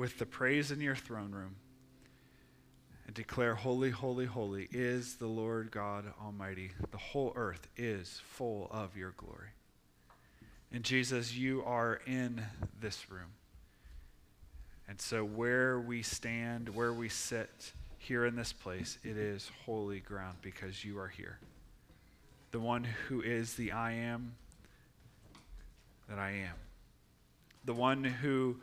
with the praise in your throne room and declare, holy, holy, holy is the Lord God Almighty. The whole earth is full of your glory. And Jesus, you are in this room. And so where we stand, where we sit here in this place, it is holy ground because you are here. The one who is the I am that I am. The one who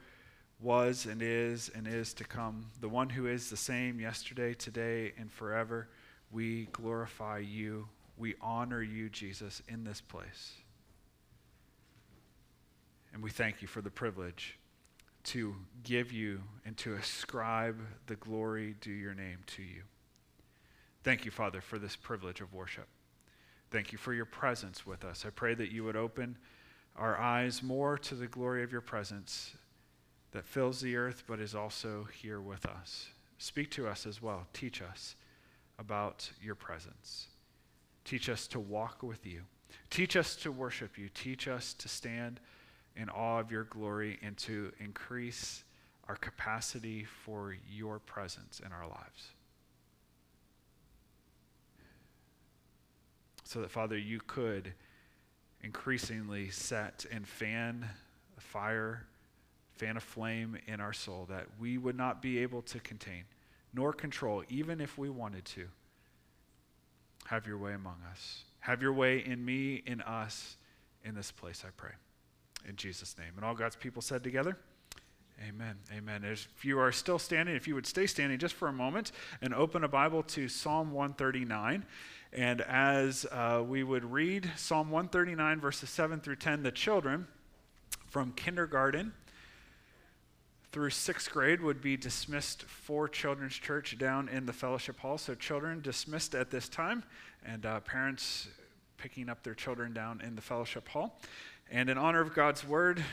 was and is to come. The one who is the same yesterday, today, and forever. We glorify you. We honor you, Jesus, in this place. And we thank you for the privilege to give you and to ascribe the glory due your name to you. Thank you, Father, for this privilege of worship. Thank you for your presence with us. I pray that you would open our eyes more to the glory of your presence that fills the earth but is also here with us. Speak to us as well. Teach us about your presence. Teach us to walk with you. Teach us to worship you. Teach us to stand in awe of your glory and to increase our capacity for your presence in our lives. So that, Father, you could increasingly set and fan a fire, fan a flame in our soul that we would not be able to contain nor control, even if we wanted to. Have your way among us. Have your way in me, in us, in this place, I pray. In Jesus' name. And all God's people said together, amen, amen. If you are still standing, if you would stay standing just for a moment and open a Bible to Psalm 139. And as we would read Psalm 139, verses 7 through 10, the children from kindergarten through 6th grade would be dismissed for Children's Church down in the fellowship hall. So children dismissed at this time, and parents picking up their children down in the fellowship hall. And in honor of God's word,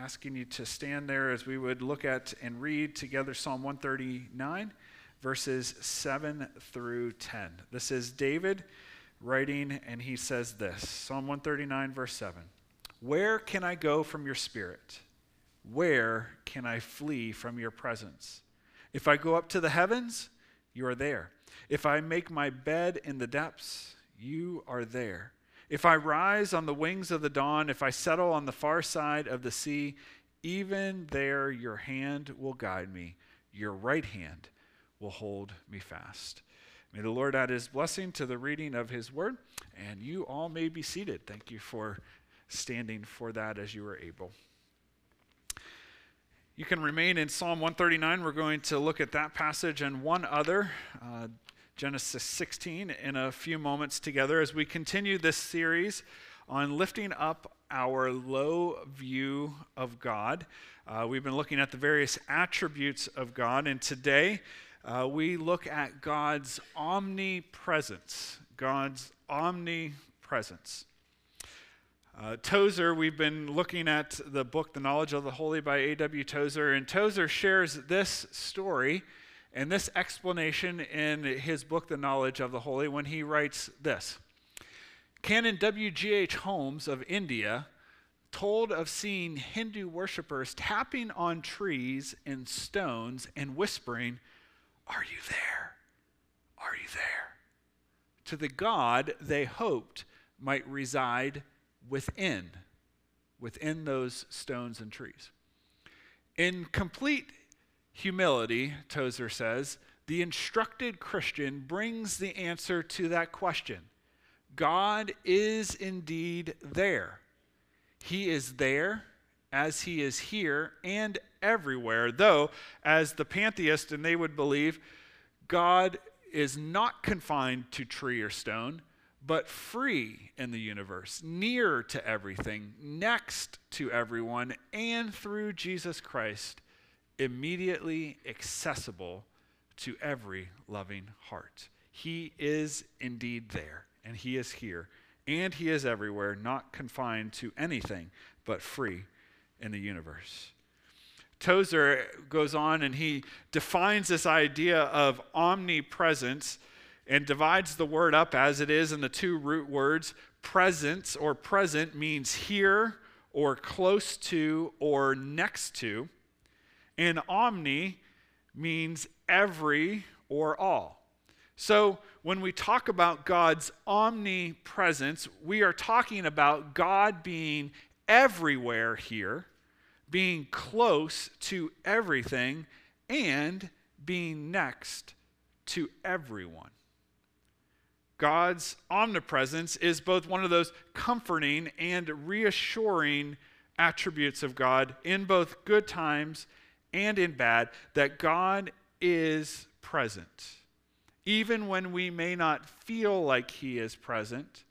asking you to stand there as we would look at and read together Psalm 139, verses 7 through 10. This is David writing, and he says this, Psalm 139, verse 7. Where can I go from your spirit? Where can I flee from your presence? If I go up to the heavens, you are there. If I make my bed in the depths, you are there. If I rise on the wings of the dawn, if I settle on the far side of the sea, even there your hand will guide me. Your right hand will hold me fast. May the Lord add his blessing to the reading of his word, and you all may be seated. Thank you for standing for that as you were able. You can remain in Psalm 139. We're going to look at that passage and one other, Genesis 16, in a few moments together as we continue this series on lifting up our low view of God. We've been looking at the various attributes of God, and today we look at God's omnipresence. God's omnipresence. Tozer, we've been looking at the book, The Knowledge of the Holy by A.W. Tozer, and Tozer shares this story and this explanation in his book, The Knowledge of the Holy, when he writes this. Canon W.G.H. Holmes of India told of seeing Hindu worshipers tapping on trees and stones and whispering, "Are you there? Are you there?" to the God they hoped might reside within those stones and trees. In complete humility, Tozer says, the instructed Christian brings the answer to that question. God is indeed there. He is there as he is here and everywhere, though, as the pantheist, and they would believe, God is not confined to tree or stone, but free in the universe, near to everything, next to everyone, and through Jesus Christ, immediately accessible to every loving heart. He is indeed there, and he is here, and he is everywhere, not confined to anything, but free in the universe. Tozer goes on and he defines this idea of omnipresence and divides the word up as it is in the two root words. Presence or present means here or close to or next to. and omni means every or all. So when we talk about God's omnipresence, we are talking about God being everywhere here, being close to everything, and being next to everyone. God's omnipresence is both one of those comforting and reassuring attributes of God in both good times and in bad, that God is present. Even when we may not feel like he is present,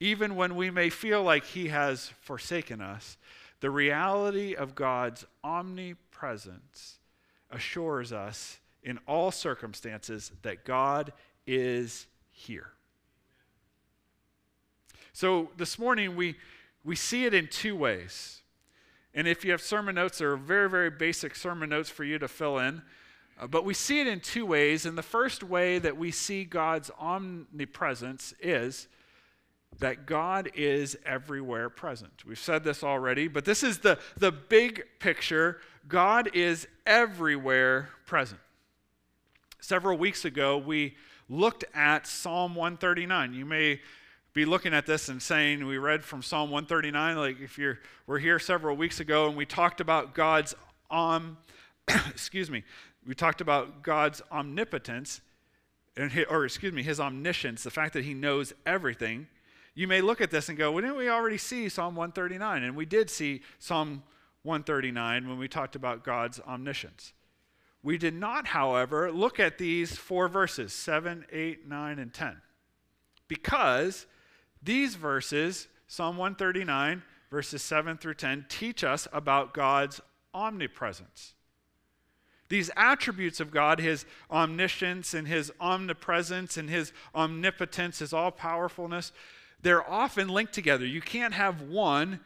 even when we may feel like he has forsaken us, the reality of God's omnipresence assures us in all circumstances that God is here. So this morning we see it in two ways. And if you have sermon notes, there are very, very basic sermon notes for you to fill in. But we see it in two ways. And the first way that we see God's omnipresence is that God is everywhere present. We've said this already, but this is the big picture. God is everywhere present. Several weeks ago, we looked at Psalm 139. You may be looking at this and saying, we read from Psalm 139, like if you were here several weeks ago and we talked about God's we talked about God's omnipotence, his omniscience, the fact that he knows everything. You may look at this and go, well, didn't we already see Psalm 139? And we did see Psalm 139 when we talked about God's omniscience. We did not, however, look at these four verses, 7, 8, 9, and 10, because these verses, Psalm 139, verses 7 through 10, teach us about God's omnipresence. These attributes of God, his omniscience and his omnipresence and his omnipotence, his all-powerfulness, they're often linked together. You can't have one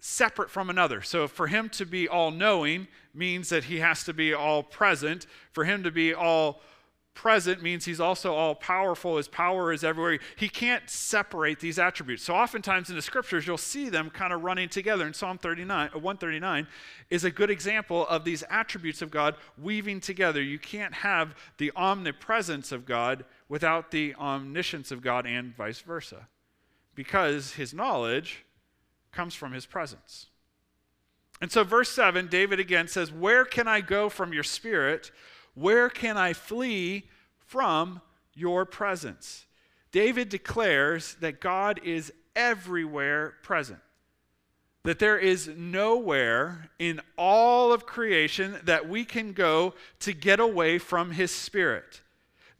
separate from another. So for him to be all-knowing means that he has to be all-present. For him to be all-present means he's also all-powerful. His power is everywhere. He can't separate these attributes. So oftentimes in the scriptures, you'll see them kind of running together. And Psalm 139 is a good example of these attributes of God weaving together. You can't have the omnipresence of God without the omniscience of God, and vice versa, because his knowledge comes from his presence. And so verse 7, David again says, where can I go from your spirit? Where can I flee from your presence? David declares that God is everywhere present, that there is nowhere in all of creation that we can go to get away from his spirit.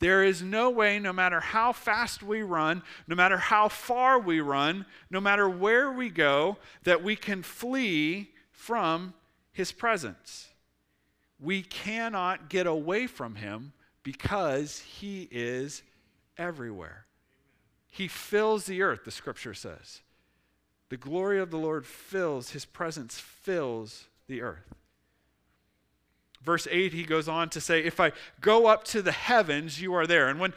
There is no way, no matter how fast we run, no matter how far we run, no matter where we go, that we can flee from his presence. We cannot get away from him because he is everywhere. He fills the earth, the scripture says. The glory of the Lord fills, his presence fills the earth. Verse 8, he goes on to say, if I go up to the heavens, you are there. And when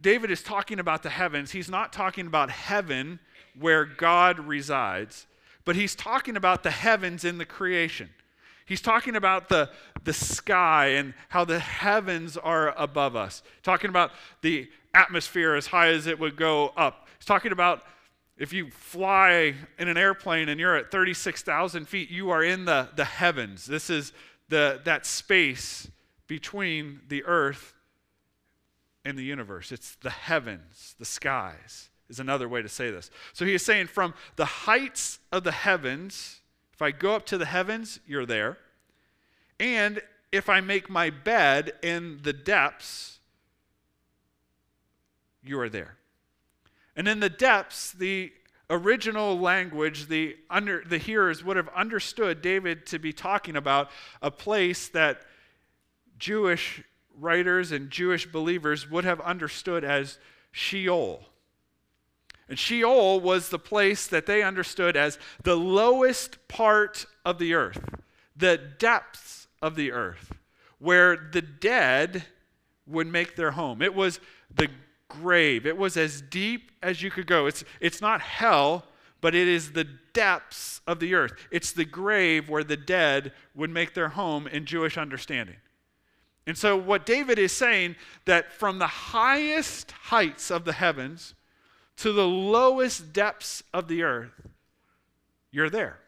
David is talking about the heavens, he's not talking about heaven where God resides, but he's talking about the heavens in the creation. He's talking about the sky and how the heavens are above us. Talking about the atmosphere as high as it would go up. He's talking about if you fly in an airplane and you're at 36,000 feet, you are in the heavens. This is that space between the earth and the universe. It's the heavens, the skies, is another way to say this. So he is saying from the heights of the heavens, if I go up to the heavens, you're there. And if I make my bed in the depths, you are there. And in the depths, the original language, the hearers would have understood David to be talking about a place that Jewish writers and Jewish believers would have understood as Sheol. And Sheol was the place that they understood as the lowest part of the earth, the depths of the earth, where the dead would make their home. It was the grave. It was as deep as you could go. It's not hell, but it is the depths of the earth. It's the grave where the dead would make their home in Jewish understanding. And so what David is saying, that from the highest heights of the heavens to the lowest depths of the earth, you're there.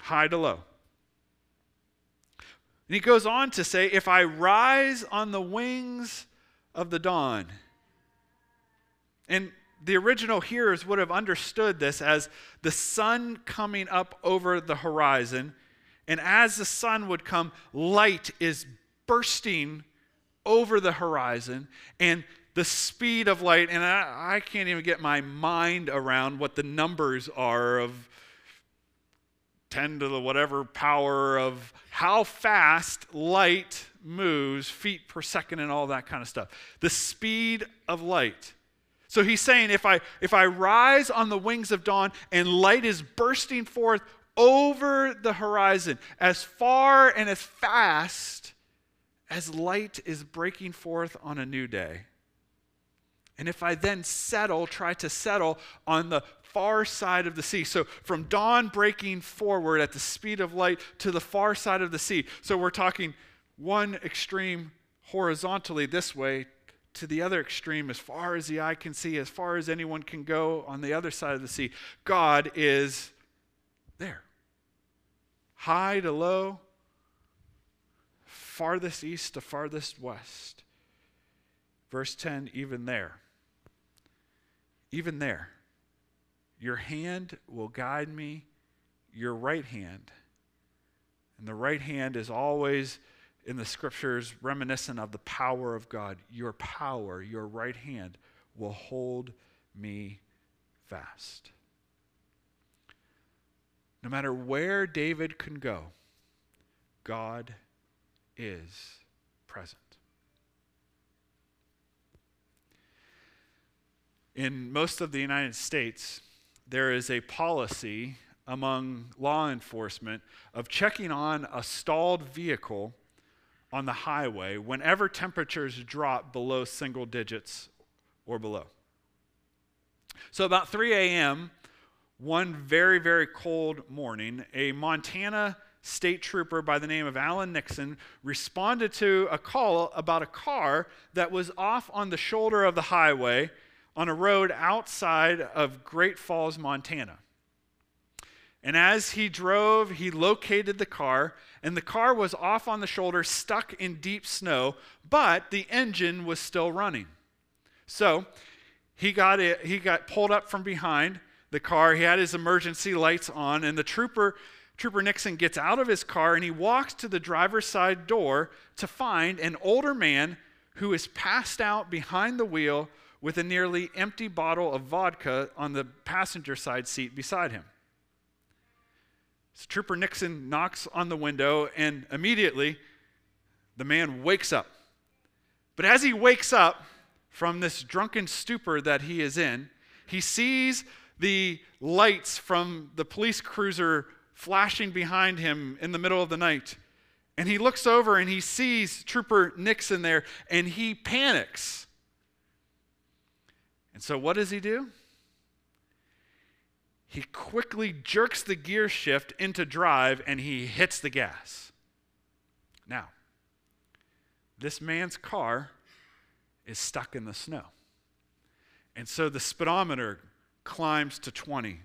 High to low. And he goes on to say, if I rise on the wings of the dawn. And the original hearers would have understood this as the sun coming up over the horizon. And as the sun would come, light is bursting over the horizon. And the speed of light, and I can't even get my mind around what the numbers are of 10 to the whatever power of how fast light moves, feet per second and all that kind of stuff. The speed of light. So he's saying, if I rise on the wings of dawn and light is bursting forth over the horizon, as far and as fast as light is breaking forth on a new day. And if I then try to settle on the far side of the sea. So from dawn breaking forward at the speed of light to the far side of the sea. So we're talking one extreme horizontally this way to the other extreme as far as the eye can see, as far as anyone can go on the other side of the sea. God is there. High to low, farthest east to farthest west. Verse 10, even there, your hand will guide me, your right hand. And the right hand is always in the scriptures reminiscent of the power of God. Your power, your right hand will hold me fast. No matter where David can go, God is present. In most of the United States, there is a policy among law enforcement of checking on a stalled vehicle on the highway whenever temperatures drop below single digits or below. So about 3 a.m., one very, very cold morning, a Montana state trooper by the name of Alan Nixon responded to a call about a car that was off on the shoulder of the highway on a road outside of Great Falls, Montana. And as he drove, he located the car, and the car was off on the shoulder, stuck in deep snow, but the engine was still running. So he got pulled up from behind the car. He had his emergency lights on, and the Trooper Nixon gets out of his car, and he walks to the driver's side door to find an older man who is passed out behind the wheel with a nearly empty bottle of vodka on the passenger side seat beside him. So Trooper Nixon knocks on the window, and immediately the man wakes up. But as he wakes up from this drunken stupor that he is in, he sees the lights from the police cruiser flashing behind him in the middle of the night. And he looks over and he sees Trooper Nixon there, and he panics. And so what does he do? He quickly jerks the gear shift into drive, and he hits the gas. Now, this man's car is stuck in the snow. And so the speedometer climbs to 20,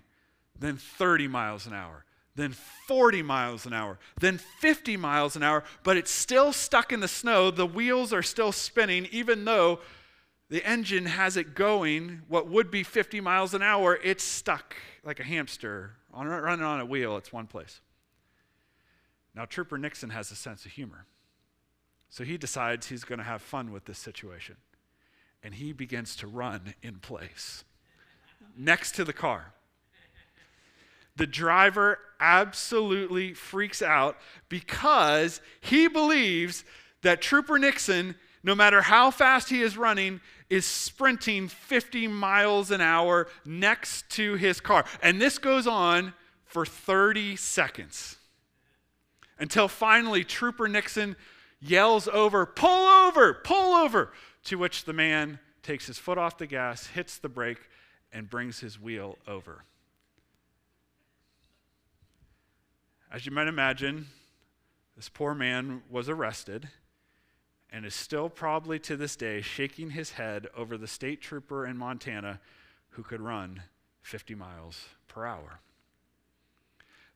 then 30 miles an hour, then 40 miles an hour, then 50 miles an hour, but it's still stuck in the snow. The wheels are still spinning, even though the engine has it going, what would be 50 miles an hour, it's stuck like a hamster running on a wheel. It's one place. Now, Trooper Nixon has a sense of humor. So he decides he's going to have fun with this situation. And he begins to run in place next to the car. The driver absolutely freaks out because he believes that Trooper Nixon, no matter how fast he is running, is sprinting 50 miles an hour next to his car. And this goes on for 30 seconds until finally Trooper Nixon yells over, "Pull over, pull over," to which the man takes his foot off the gas, hits the brake, and brings his wheel over. As you might imagine, this poor man was arrested and is still probably to this day shaking his head over the state trooper in Montana who could run 50 miles per hour.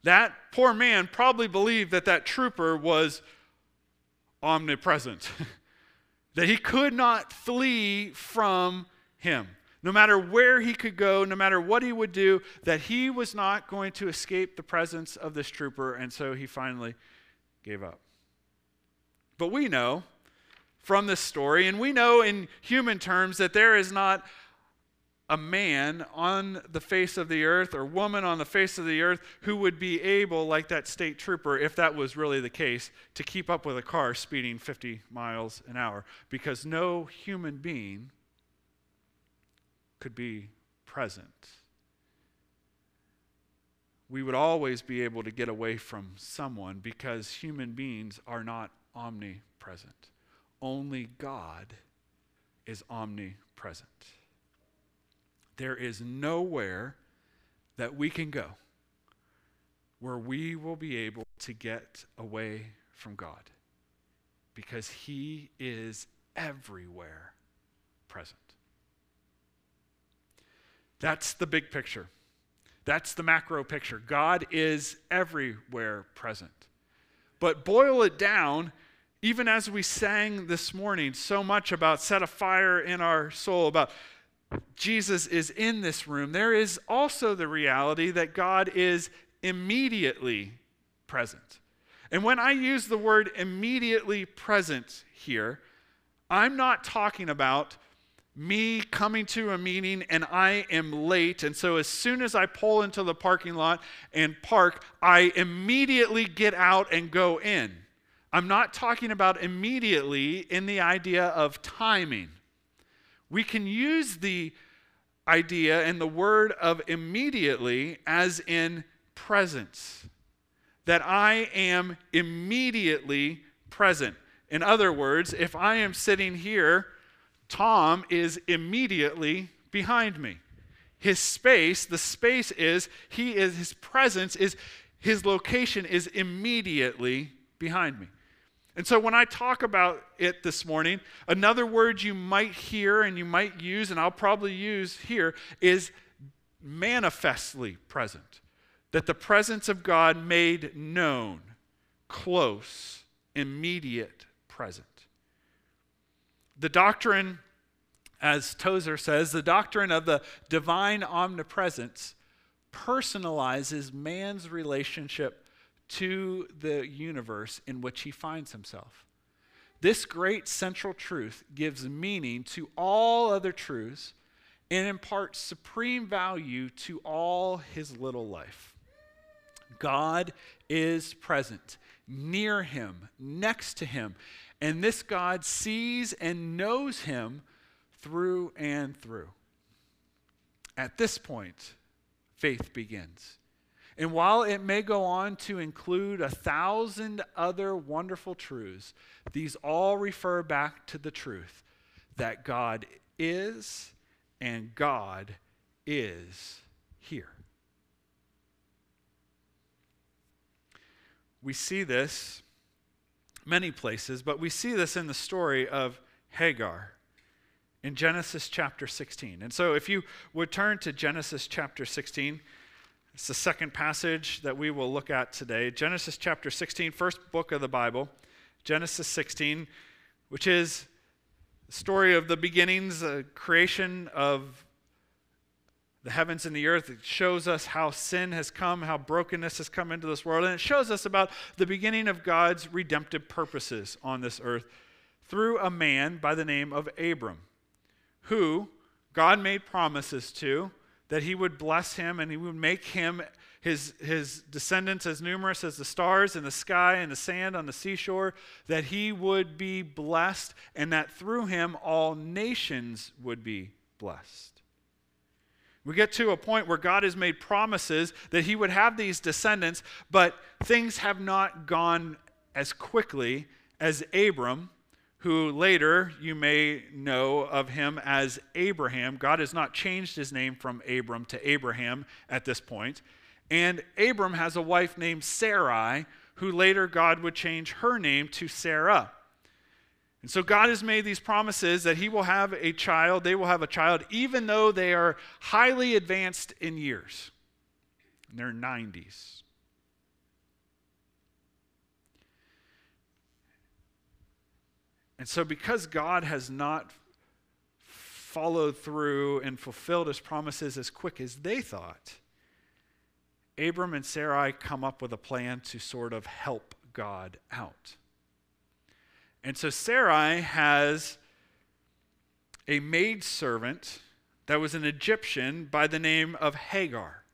That poor man probably believed that that trooper was omnipresent, that he could not flee from him. No matter where he could go, no matter what he would do, that he was not going to escape the presence of this trooper, and so he finally gave up. But we know from this story, and we know in human terms, that there is not a man on the face of the earth or woman on the face of the earth who would be able, like that state trooper, if that was really the case, to keep up with a car speeding 50 miles an hour, because no human being could be present. We would always be able to get away from someone because human beings are not omnipresent. Only God is omnipresent. There is nowhere that we can go where we will be able to get away from God, because he is everywhere present. That's the big picture. That's the macro picture. God is everywhere present. But boil it down, even as we sang this morning so much about set a fire in our soul, about Jesus is in this room, there is also the reality that God is immediately present. And when I use the word immediately present here, I'm not talking about me coming to a meeting and I am late, and so as soon as I pull into the parking lot and park, I immediately get out and go in. I'm not talking about immediately in the idea of timing. We can use the idea and the word of immediately as in presence, that I am immediately present. In other words, if I am sitting here, Tom is immediately behind me. His space, the space is, he is, his presence is, his location is immediately behind me. And so when I talk about it this morning, another word you might hear and you might use, and I'll probably use here, is manifestly present. That the presence of God made known, close, immediate present. The doctrine, as Tozer says, the doctrine of the divine omnipresence personalizes man's relationship to the universe in which he finds himself. This great central truth gives meaning to all other truths and imparts supreme value to all his little life. God is present, near him, next to him, and this God sees and knows him through and through. At this point, faith begins. And while it may go on to include 1,000 other wonderful truths, these all refer back to the truth that God is, and God is here. We see this many places, but we see this in the story of Hagar in Genesis chapter 16. And so if you would turn to Genesis chapter 16, it's the second passage that we will look at today. Genesis chapter 16, first book of the Bible, Genesis 16, which is the story of the beginnings, the creation of the heavens and the earth. It shows us how sin has come, how brokenness has come into this world, and it shows us about the beginning of God's redemptive purposes on this earth through a man by the name of Abram, who God made promises to, that he would bless him and he would make him, his descendants as numerous as the stars in the sky and the sand on the seashore, that he would be blessed and that through him all nations would be blessed. We get to a point where God has made promises that he would have these descendants, but things have not gone as quickly as Abram, who later you may know of him as Abraham. God has not changed his name from Abram to Abraham at this point. And Abram has a wife named Sarai, who later God would change her name to Sarah. And so God has made these promises that he will have a child, they will have a child, even though they are highly advanced in years, in their 90s. And so because God has not followed through and fulfilled his promises as quick as they thought, Abram and Sarai come up with a plan to sort of help God out. And so Sarai has a maidservant that was an Egyptian by the name of Hagar.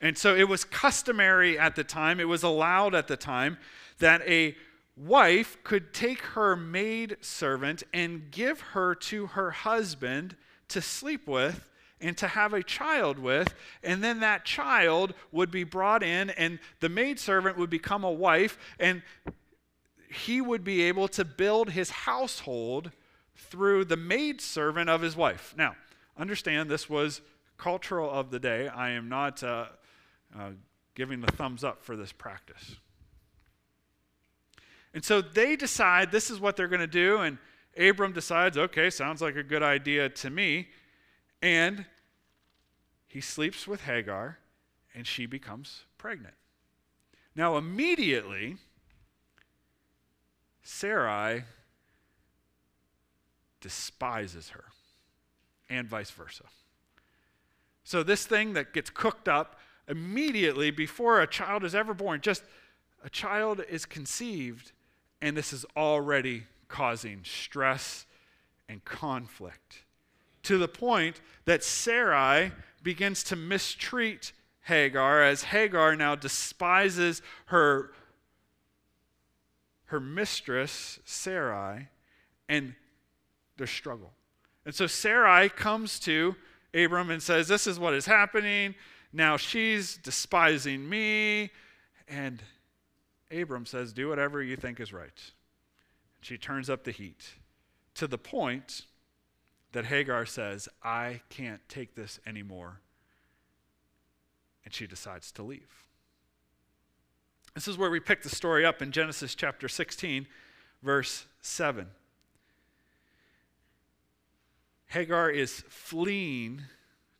And so it was customary at the time, it was allowed at the time, that a wife could take her maidservant and give her to her husband to sleep with and to have a child with, and then that child would be brought in, and the maidservant would become a wife, and he would be able to build his household through the maidservant of his wife. Now, understand this was cultural of the day. I am not giving the thumbs up for this practice. And so they decide this is what they're going to do, and Abram decides, okay, sounds like a good idea to me. And he sleeps with Hagar, and she becomes pregnant. Now, immediately, Sarai despises her, and vice versa. So this thing that gets cooked up immediately before a child is ever born, just a child is conceived, and this is already causing stress and conflict, to the point that Sarai begins to mistreat Hagar, as Hagar now despises her mistress, Sarai, and their struggle. And so Sarai comes to Abram and says, this is what is happening. Now she's despising me. And Abram says, do whatever you think is right. She turns up the heat to the point that Hagar says, I can't take this anymore. And she decides to leave. This is where we pick the story up in Genesis chapter 16, verse 7. Hagar is fleeing,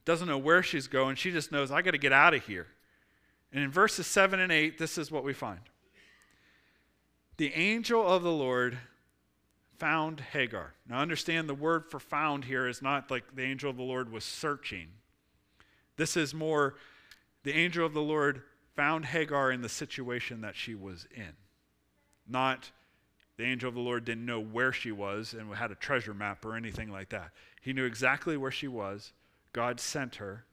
doesn't know where she's going. She just knows, I got to get out of here. And in verses 7 and 8, this is what we find. The angel of the Lord found Hagar. Now understand, the word for found here is not like the angel of the Lord was searching. This is more, the angel of the Lord found Hagar in the situation that she was in. Not the angel of the Lord didn't know where she was and had a treasure map or anything like that. He knew exactly where she was. God sent her,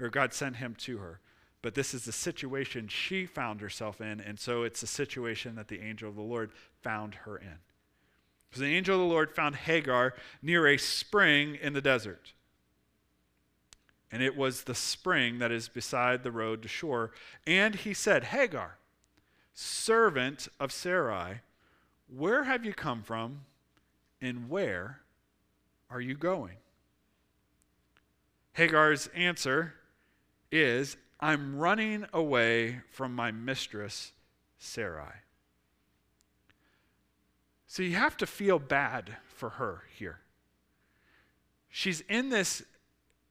or God sent him to her. But this is the situation she found herself in, and so it's the situation that the angel of the Lord found her in. Because the angel of the Lord found Hagar near a spring in the desert. And it was the spring that is beside the road to Shur. And he said, Hagar, servant of Sarai, where have you come from, and where are you going? Hagar's answer is, I'm running away from my mistress, Sarai. So you have to feel bad for her here. She's in this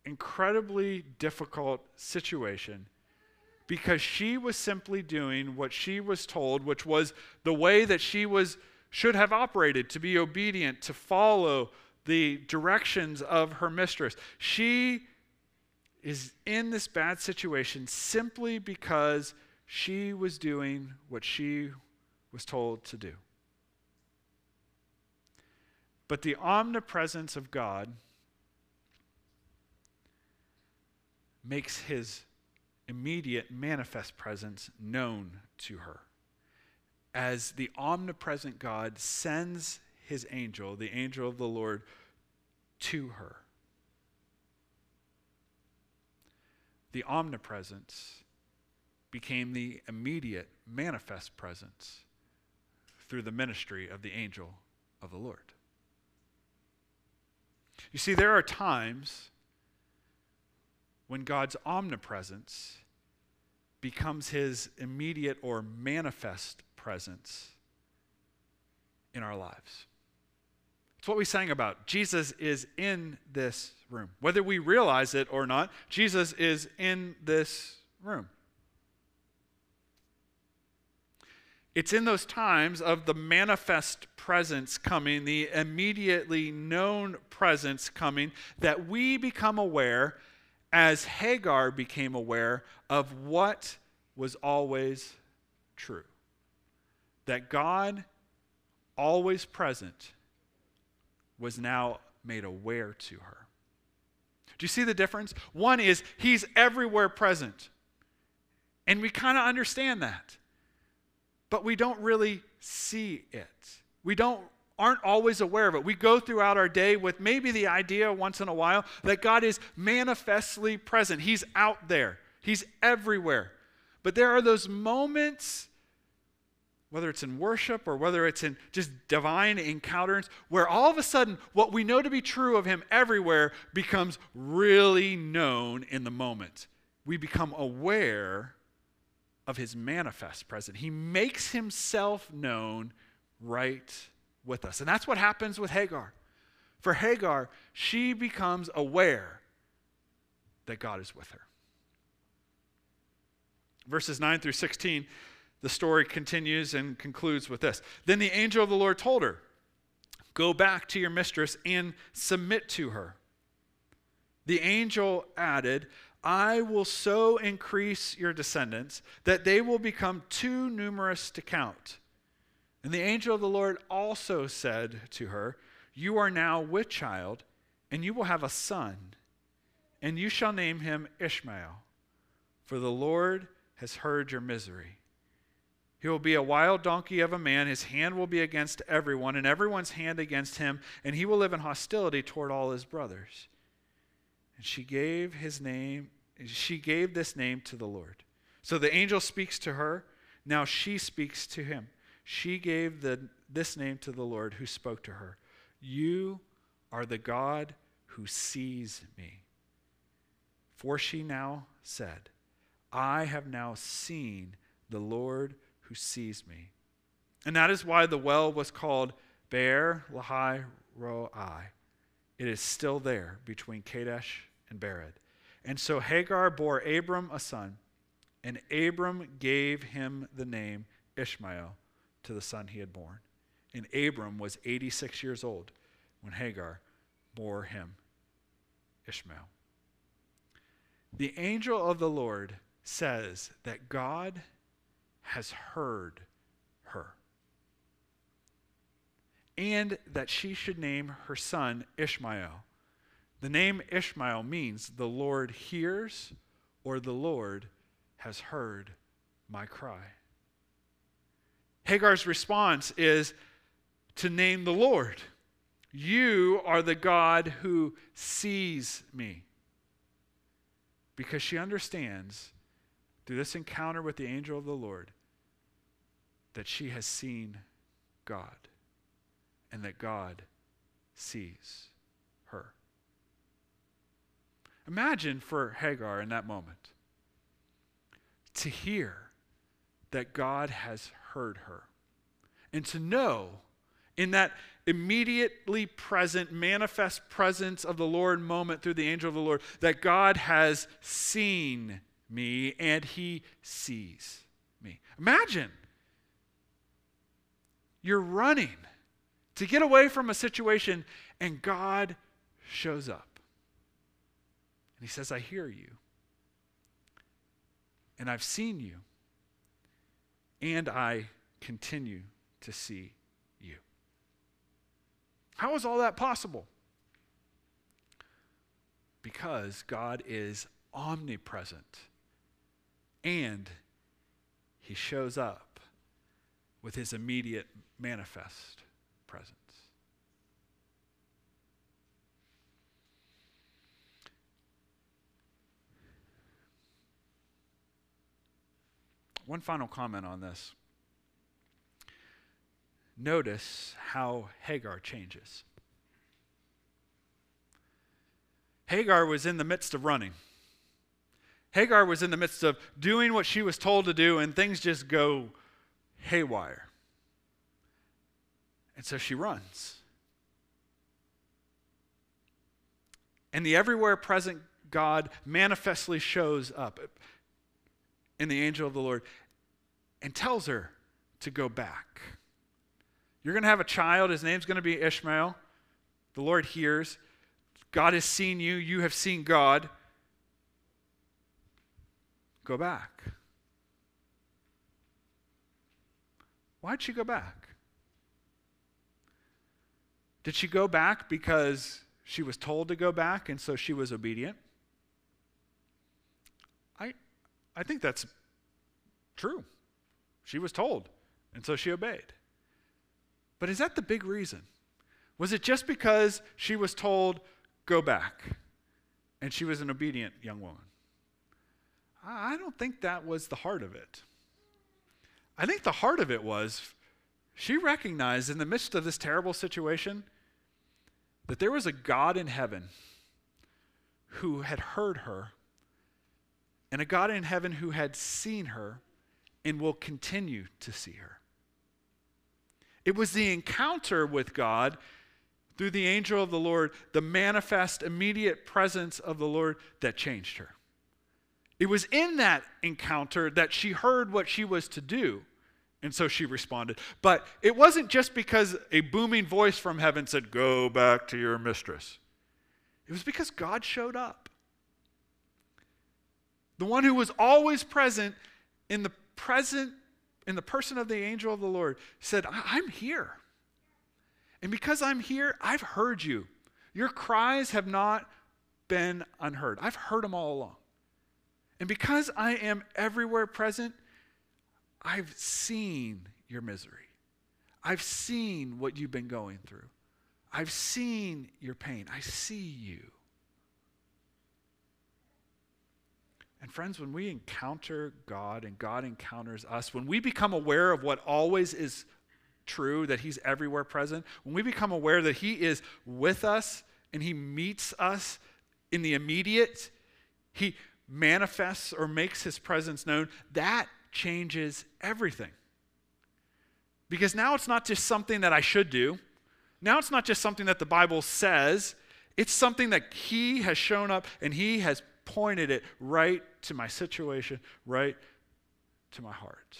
incredibly difficult situation because she was simply doing what she was told, which was the way that she should have operated, to be obedient, to follow the directions of her mistress. She is in this bad situation simply because she was doing what she was told to do. But the omnipresence of God makes his immediate manifest presence known to her. As the omnipresent God sends his angel, the angel of the Lord, to her. The omnipresence became the immediate manifest presence through the ministry of the angel of the Lord. You see, there are times when God's omnipresence becomes his immediate or manifest presence in our lives. It's what we sang about. Jesus is in this room. Whether we realize it or not, Jesus is in this room. It's in those times of the manifest presence coming, the immediately known presence coming, that we become aware, as Hagar became aware, of what was always true. That God, always present, was now made aware to her. Do you see the difference? One is he's everywhere present. And we kind of understand that. But we don't really see it. We aren't always aware of it. We go throughout our day with maybe the idea once in a while that God is manifestly present. He's out there. He's everywhere. But there are those moments, whether it's in worship or whether it's in just divine encounters, where all of a sudden what we know to be true of him everywhere becomes really known in the moment. We become aware of his manifest presence. He makes himself known right with us. And that's what happens with Hagar. For Hagar, she becomes aware that God is with her. Verses 9 through 16, the story continues and concludes with this. Then the angel of the Lord told her, "Go back to your mistress and submit to her." The angel added, "I will so increase your descendants that they will become too numerous to count." And the angel of the Lord also said to her, "You are now with child, and you will have a son, and you shall name him Ishmael, for the Lord has heard your misery. He will be a wild donkey of a man. His hand will be against everyone, and everyone's hand against him, and he will live in hostility toward all his brothers." And she gave this name to the Lord. So the angel speaks to her. Now she speaks to him. She gave this name to the Lord who spoke to her. "You are the God who sees me." For she now said, "I have now seen the Lord who sees me." And that is why the well was called Beer Lahai Roi. It is still there between Kadesh and Bered. And so Hagar bore Abram a son, and Abram gave him the name Ishmael, to the son he had born. And Abram was 86 years old when Hagar bore him Ishmael. The angel of the Lord says that God has heard her, and that she should name her son Ishmael. The name Ishmael means "the Lord hears," or "the Lord has heard my cry." Hagar's response is to name the Lord. "You are the God who sees me." Because she understands through this encounter with the angel of the Lord that she has seen God and that God sees her. Imagine for Hagar in that moment to hear that God has heard her. And to know in that immediately present, manifest presence of the Lord moment through the angel of the Lord that God has seen me and he sees me. Imagine you're running to get away from a situation and God shows up. And he says, "I hear you. And I've seen you. And I continue to see you." How is all that possible? Because God is omnipresent, and he shows up with his immediate manifest presence. One final comment on this. notice how Hagar changes. Hagar was in the midst of running. Hagar was in the midst of doing what she was told to do, and things just go haywire. And so she runs. And the everywhere present God manifestly shows up in the angel of the Lord and tells her to go back. You're going to have a child. His name's going to be Ishmael. The Lord hears. God has seen you. You have seen God. Go back. Why'd she go back? Did she go back because she was told to go back and so she was obedient? I think that's true. She was told and so she obeyed. But is that the big reason? Was it just because she was told, go back, and she was an obedient young woman? I don't think that was the heart of it. I think the heart of it was she recognized in the midst of this terrible situation that there was a God in heaven who had heard her, and a God in heaven who had seen her and will continue to see her. It was the encounter with God through the angel of the Lord, the manifest, immediate presence of the Lord that changed her. It was in that encounter that she heard what she was to do, and so she responded. But it wasn't just because a booming voice from heaven said, go back to your mistress. It was because God showed up. The one who was always present in the person of the angel of the Lord said, I'm here. And because I'm here, I've heard you. Your cries have not been unheard. I've heard them all along. And because I am everywhere present, I've seen your misery. I've seen what you've been going through. I've seen your pain. I see you. And friends, when we encounter God and God encounters us, when we become aware of what always is true, that he's everywhere present, when we become aware that he is with us and he meets us in the immediate, he manifests or makes his presence known, that changes everything. Because now it's not just something that I should do. Now it's not just something that the Bible says. It's something that he has shown up and he has pointed it right to my situation, right to my heart.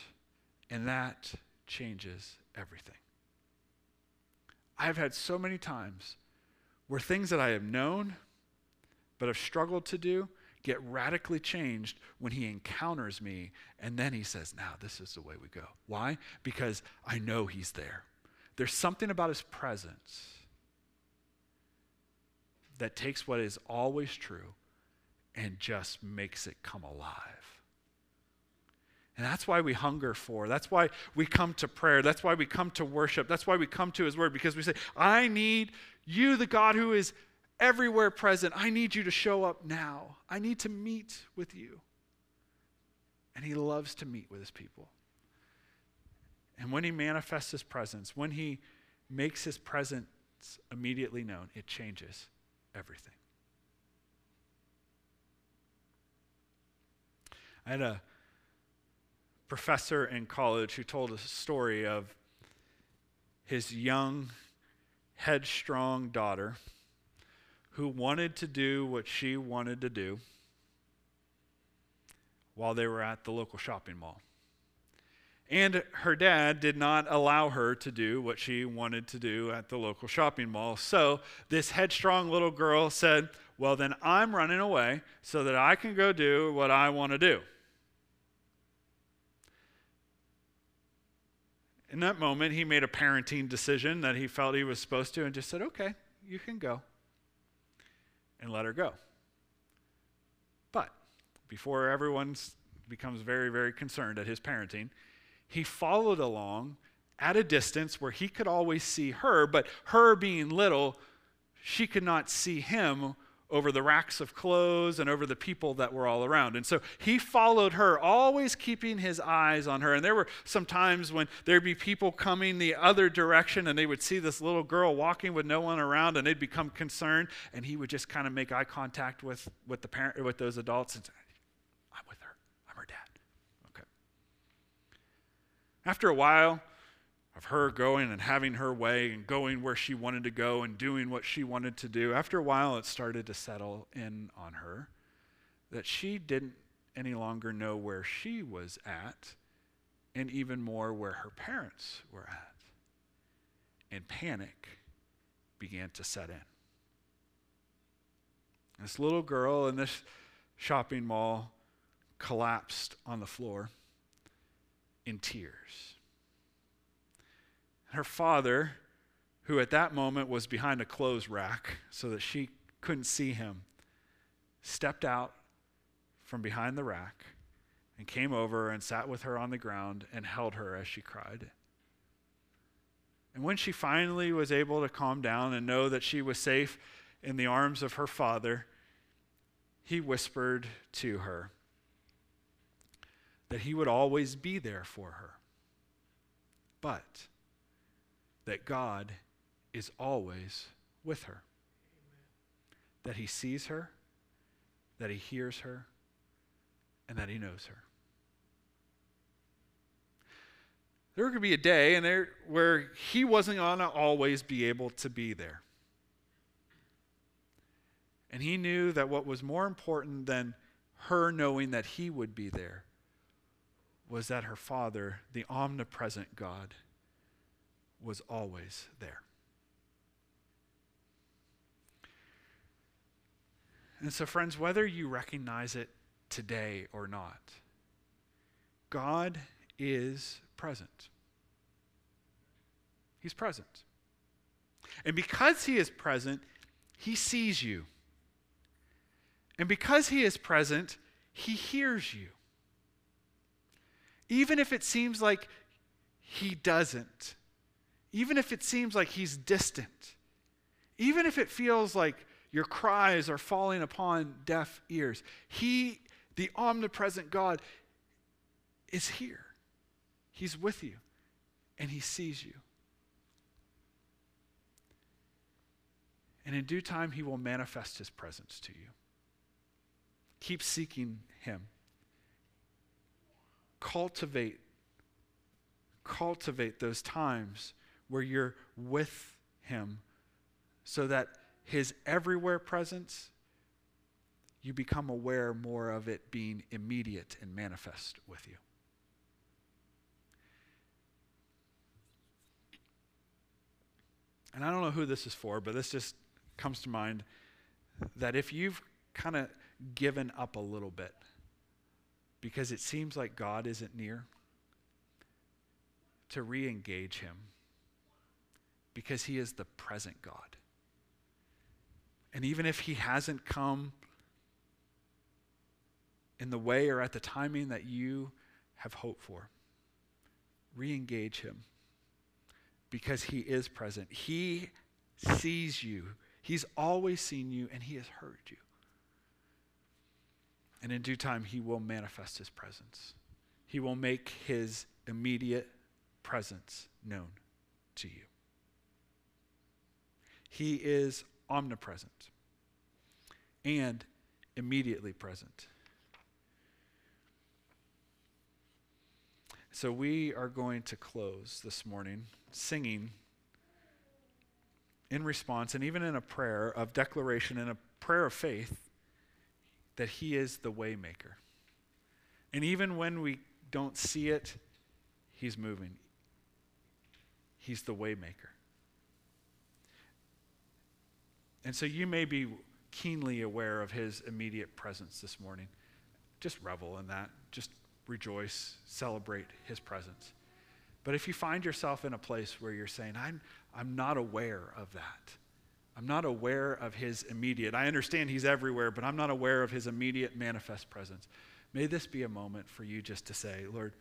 And that changes everything. I've had so many times where things that I have known but have struggled to do get radically changed when he encounters me, and then he says, now this is the way we go. Why? Because I know he's there. There's something about his presence that takes what is always true and just makes it come alive. And that's why we hunger for. That's why we come to prayer. That's why we come to worship. That's why we come to his word, because we say, I need you, the God who is everywhere present. I need you to show up now. I need to meet with you. And he loves to meet with his people. And when he manifests his presence, when he makes his presence immediately known, it changes everything. I had a professor in college who told a story of his young, headstrong daughter who wanted to do what she wanted to do while they were at the local shopping mall. And her dad did not allow her to do what she wanted to do at the local shopping mall. So this headstrong little girl said, well, then I'm running away so that I can go do what I want to do. In that moment, he made a parenting decision that he felt he was supposed to and just said, okay, you can go, and let her go. But before everyone becomes very, very concerned at his parenting, he followed along at a distance where he could always see her, but her being little, she could not see him over the racks of clothes and over the people that were all around. And so he followed her, always keeping his eyes on her. And there were some times when there'd be people coming the other direction and they would see this little girl walking with no one around and they'd become concerned. And he would just kind of make eye contact with the parent, with those adults and say, I'm with her. I'm her dad. Okay. After a while of her going and having her way and going where she wanted to go and doing what she wanted to do, after a while it started to settle in on her that she didn't any longer know where she was at and even more where her parents were at. And panic began to set in. This little girl in this shopping mall collapsed on the floor in tears. Her father, who at that moment was behind a clothes rack so that she couldn't see him, stepped out from behind the rack and came over and sat with her on the ground and held her as she cried. And when she finally was able to calm down and know that she was safe in the arms of her father, he whispered to her that he would always be there for her. But that God is always with her. Amen. That he sees her, that he hears her, and that he knows her. There could be a day in there where he wasn't going to always be able to be there. And he knew that what was more important than her knowing that he would be there was that her Father, the omnipresent God, was always there. And so, friends, whether you recognize it today or not, God is present. He's present. And because he is present, he sees you. And because he is present, he hears you. Even if it seems like he doesn't, even if it seems like he's distant, even if it feels like your cries are falling upon deaf ears, he, the omnipresent God, is here. He's with you, and he sees you. And in due time, he will manifest his presence to you. Keep seeking him. Cultivate those times where you're with him so that his everywhere presence, you become aware more of it being immediate and manifest with you. And I don't know who this is for, but this just comes to mind that if you've kind of given up a little bit because it seems like God isn't near, to re-engage him. Because he is the present God. And even if he hasn't come in the way or at the timing that you have hoped for, re-engage him because he is present. He sees you. He's always seen you and he has heard you. And in due time, he will manifest his presence. He will make his immediate presence known to you. He is omnipresent and immediately present. So we are going to close this morning singing in response and even in a prayer of declaration and a prayer of faith that he is the way maker. And even when we don't see it, he's moving. He's the way maker. And so you may be keenly aware of his immediate presence this morning. Just revel in that. Just rejoice, celebrate his presence. But if you find yourself in a place where you're saying, I'm not aware of that. I'm not aware of his immediate. I understand he's everywhere, but I'm not aware of his immediate manifest presence. May this be a moment for you just to say, Lord,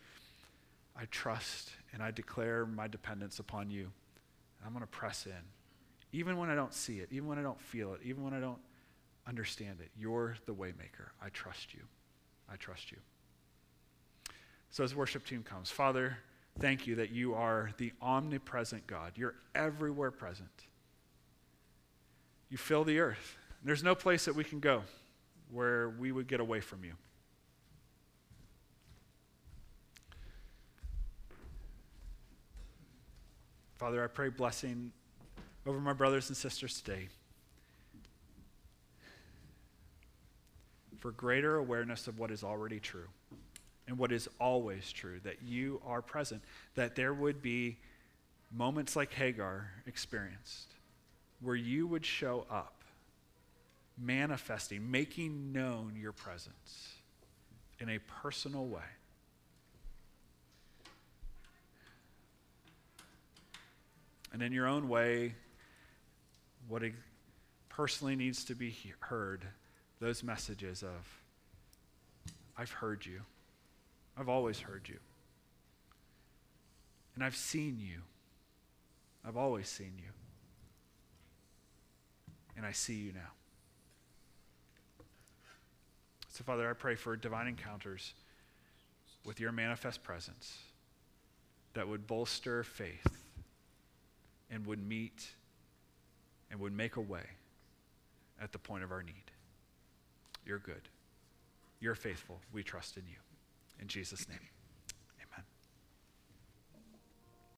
I trust and I declare my dependence upon you. I'm going to press in. Even when I don't see it, even when I don't feel it, even when I don't understand it. You're the waymaker. I trust you. I trust you. So as the worship team comes, Father, thank you that you are the omnipresent God. You're everywhere present. You fill the earth. There's no place that we can go where we would get away from you. Father, I pray blessing over my brothers and sisters today for greater awareness of what is already true and what is always true, that you are present, that there would be moments like Hagar experienced where you would show up, manifesting, making known your presence in a personal way. And in your own way, what personally needs to be heard, those messages of, I've heard you. I've always heard you. And I've seen you. I've always seen you. And I see you now. So, Father, I pray for divine encounters with your manifest presence that would bolster faith and would meet and would make a way at the point of our need. You're good. You're faithful. We trust in you. In Jesus' name.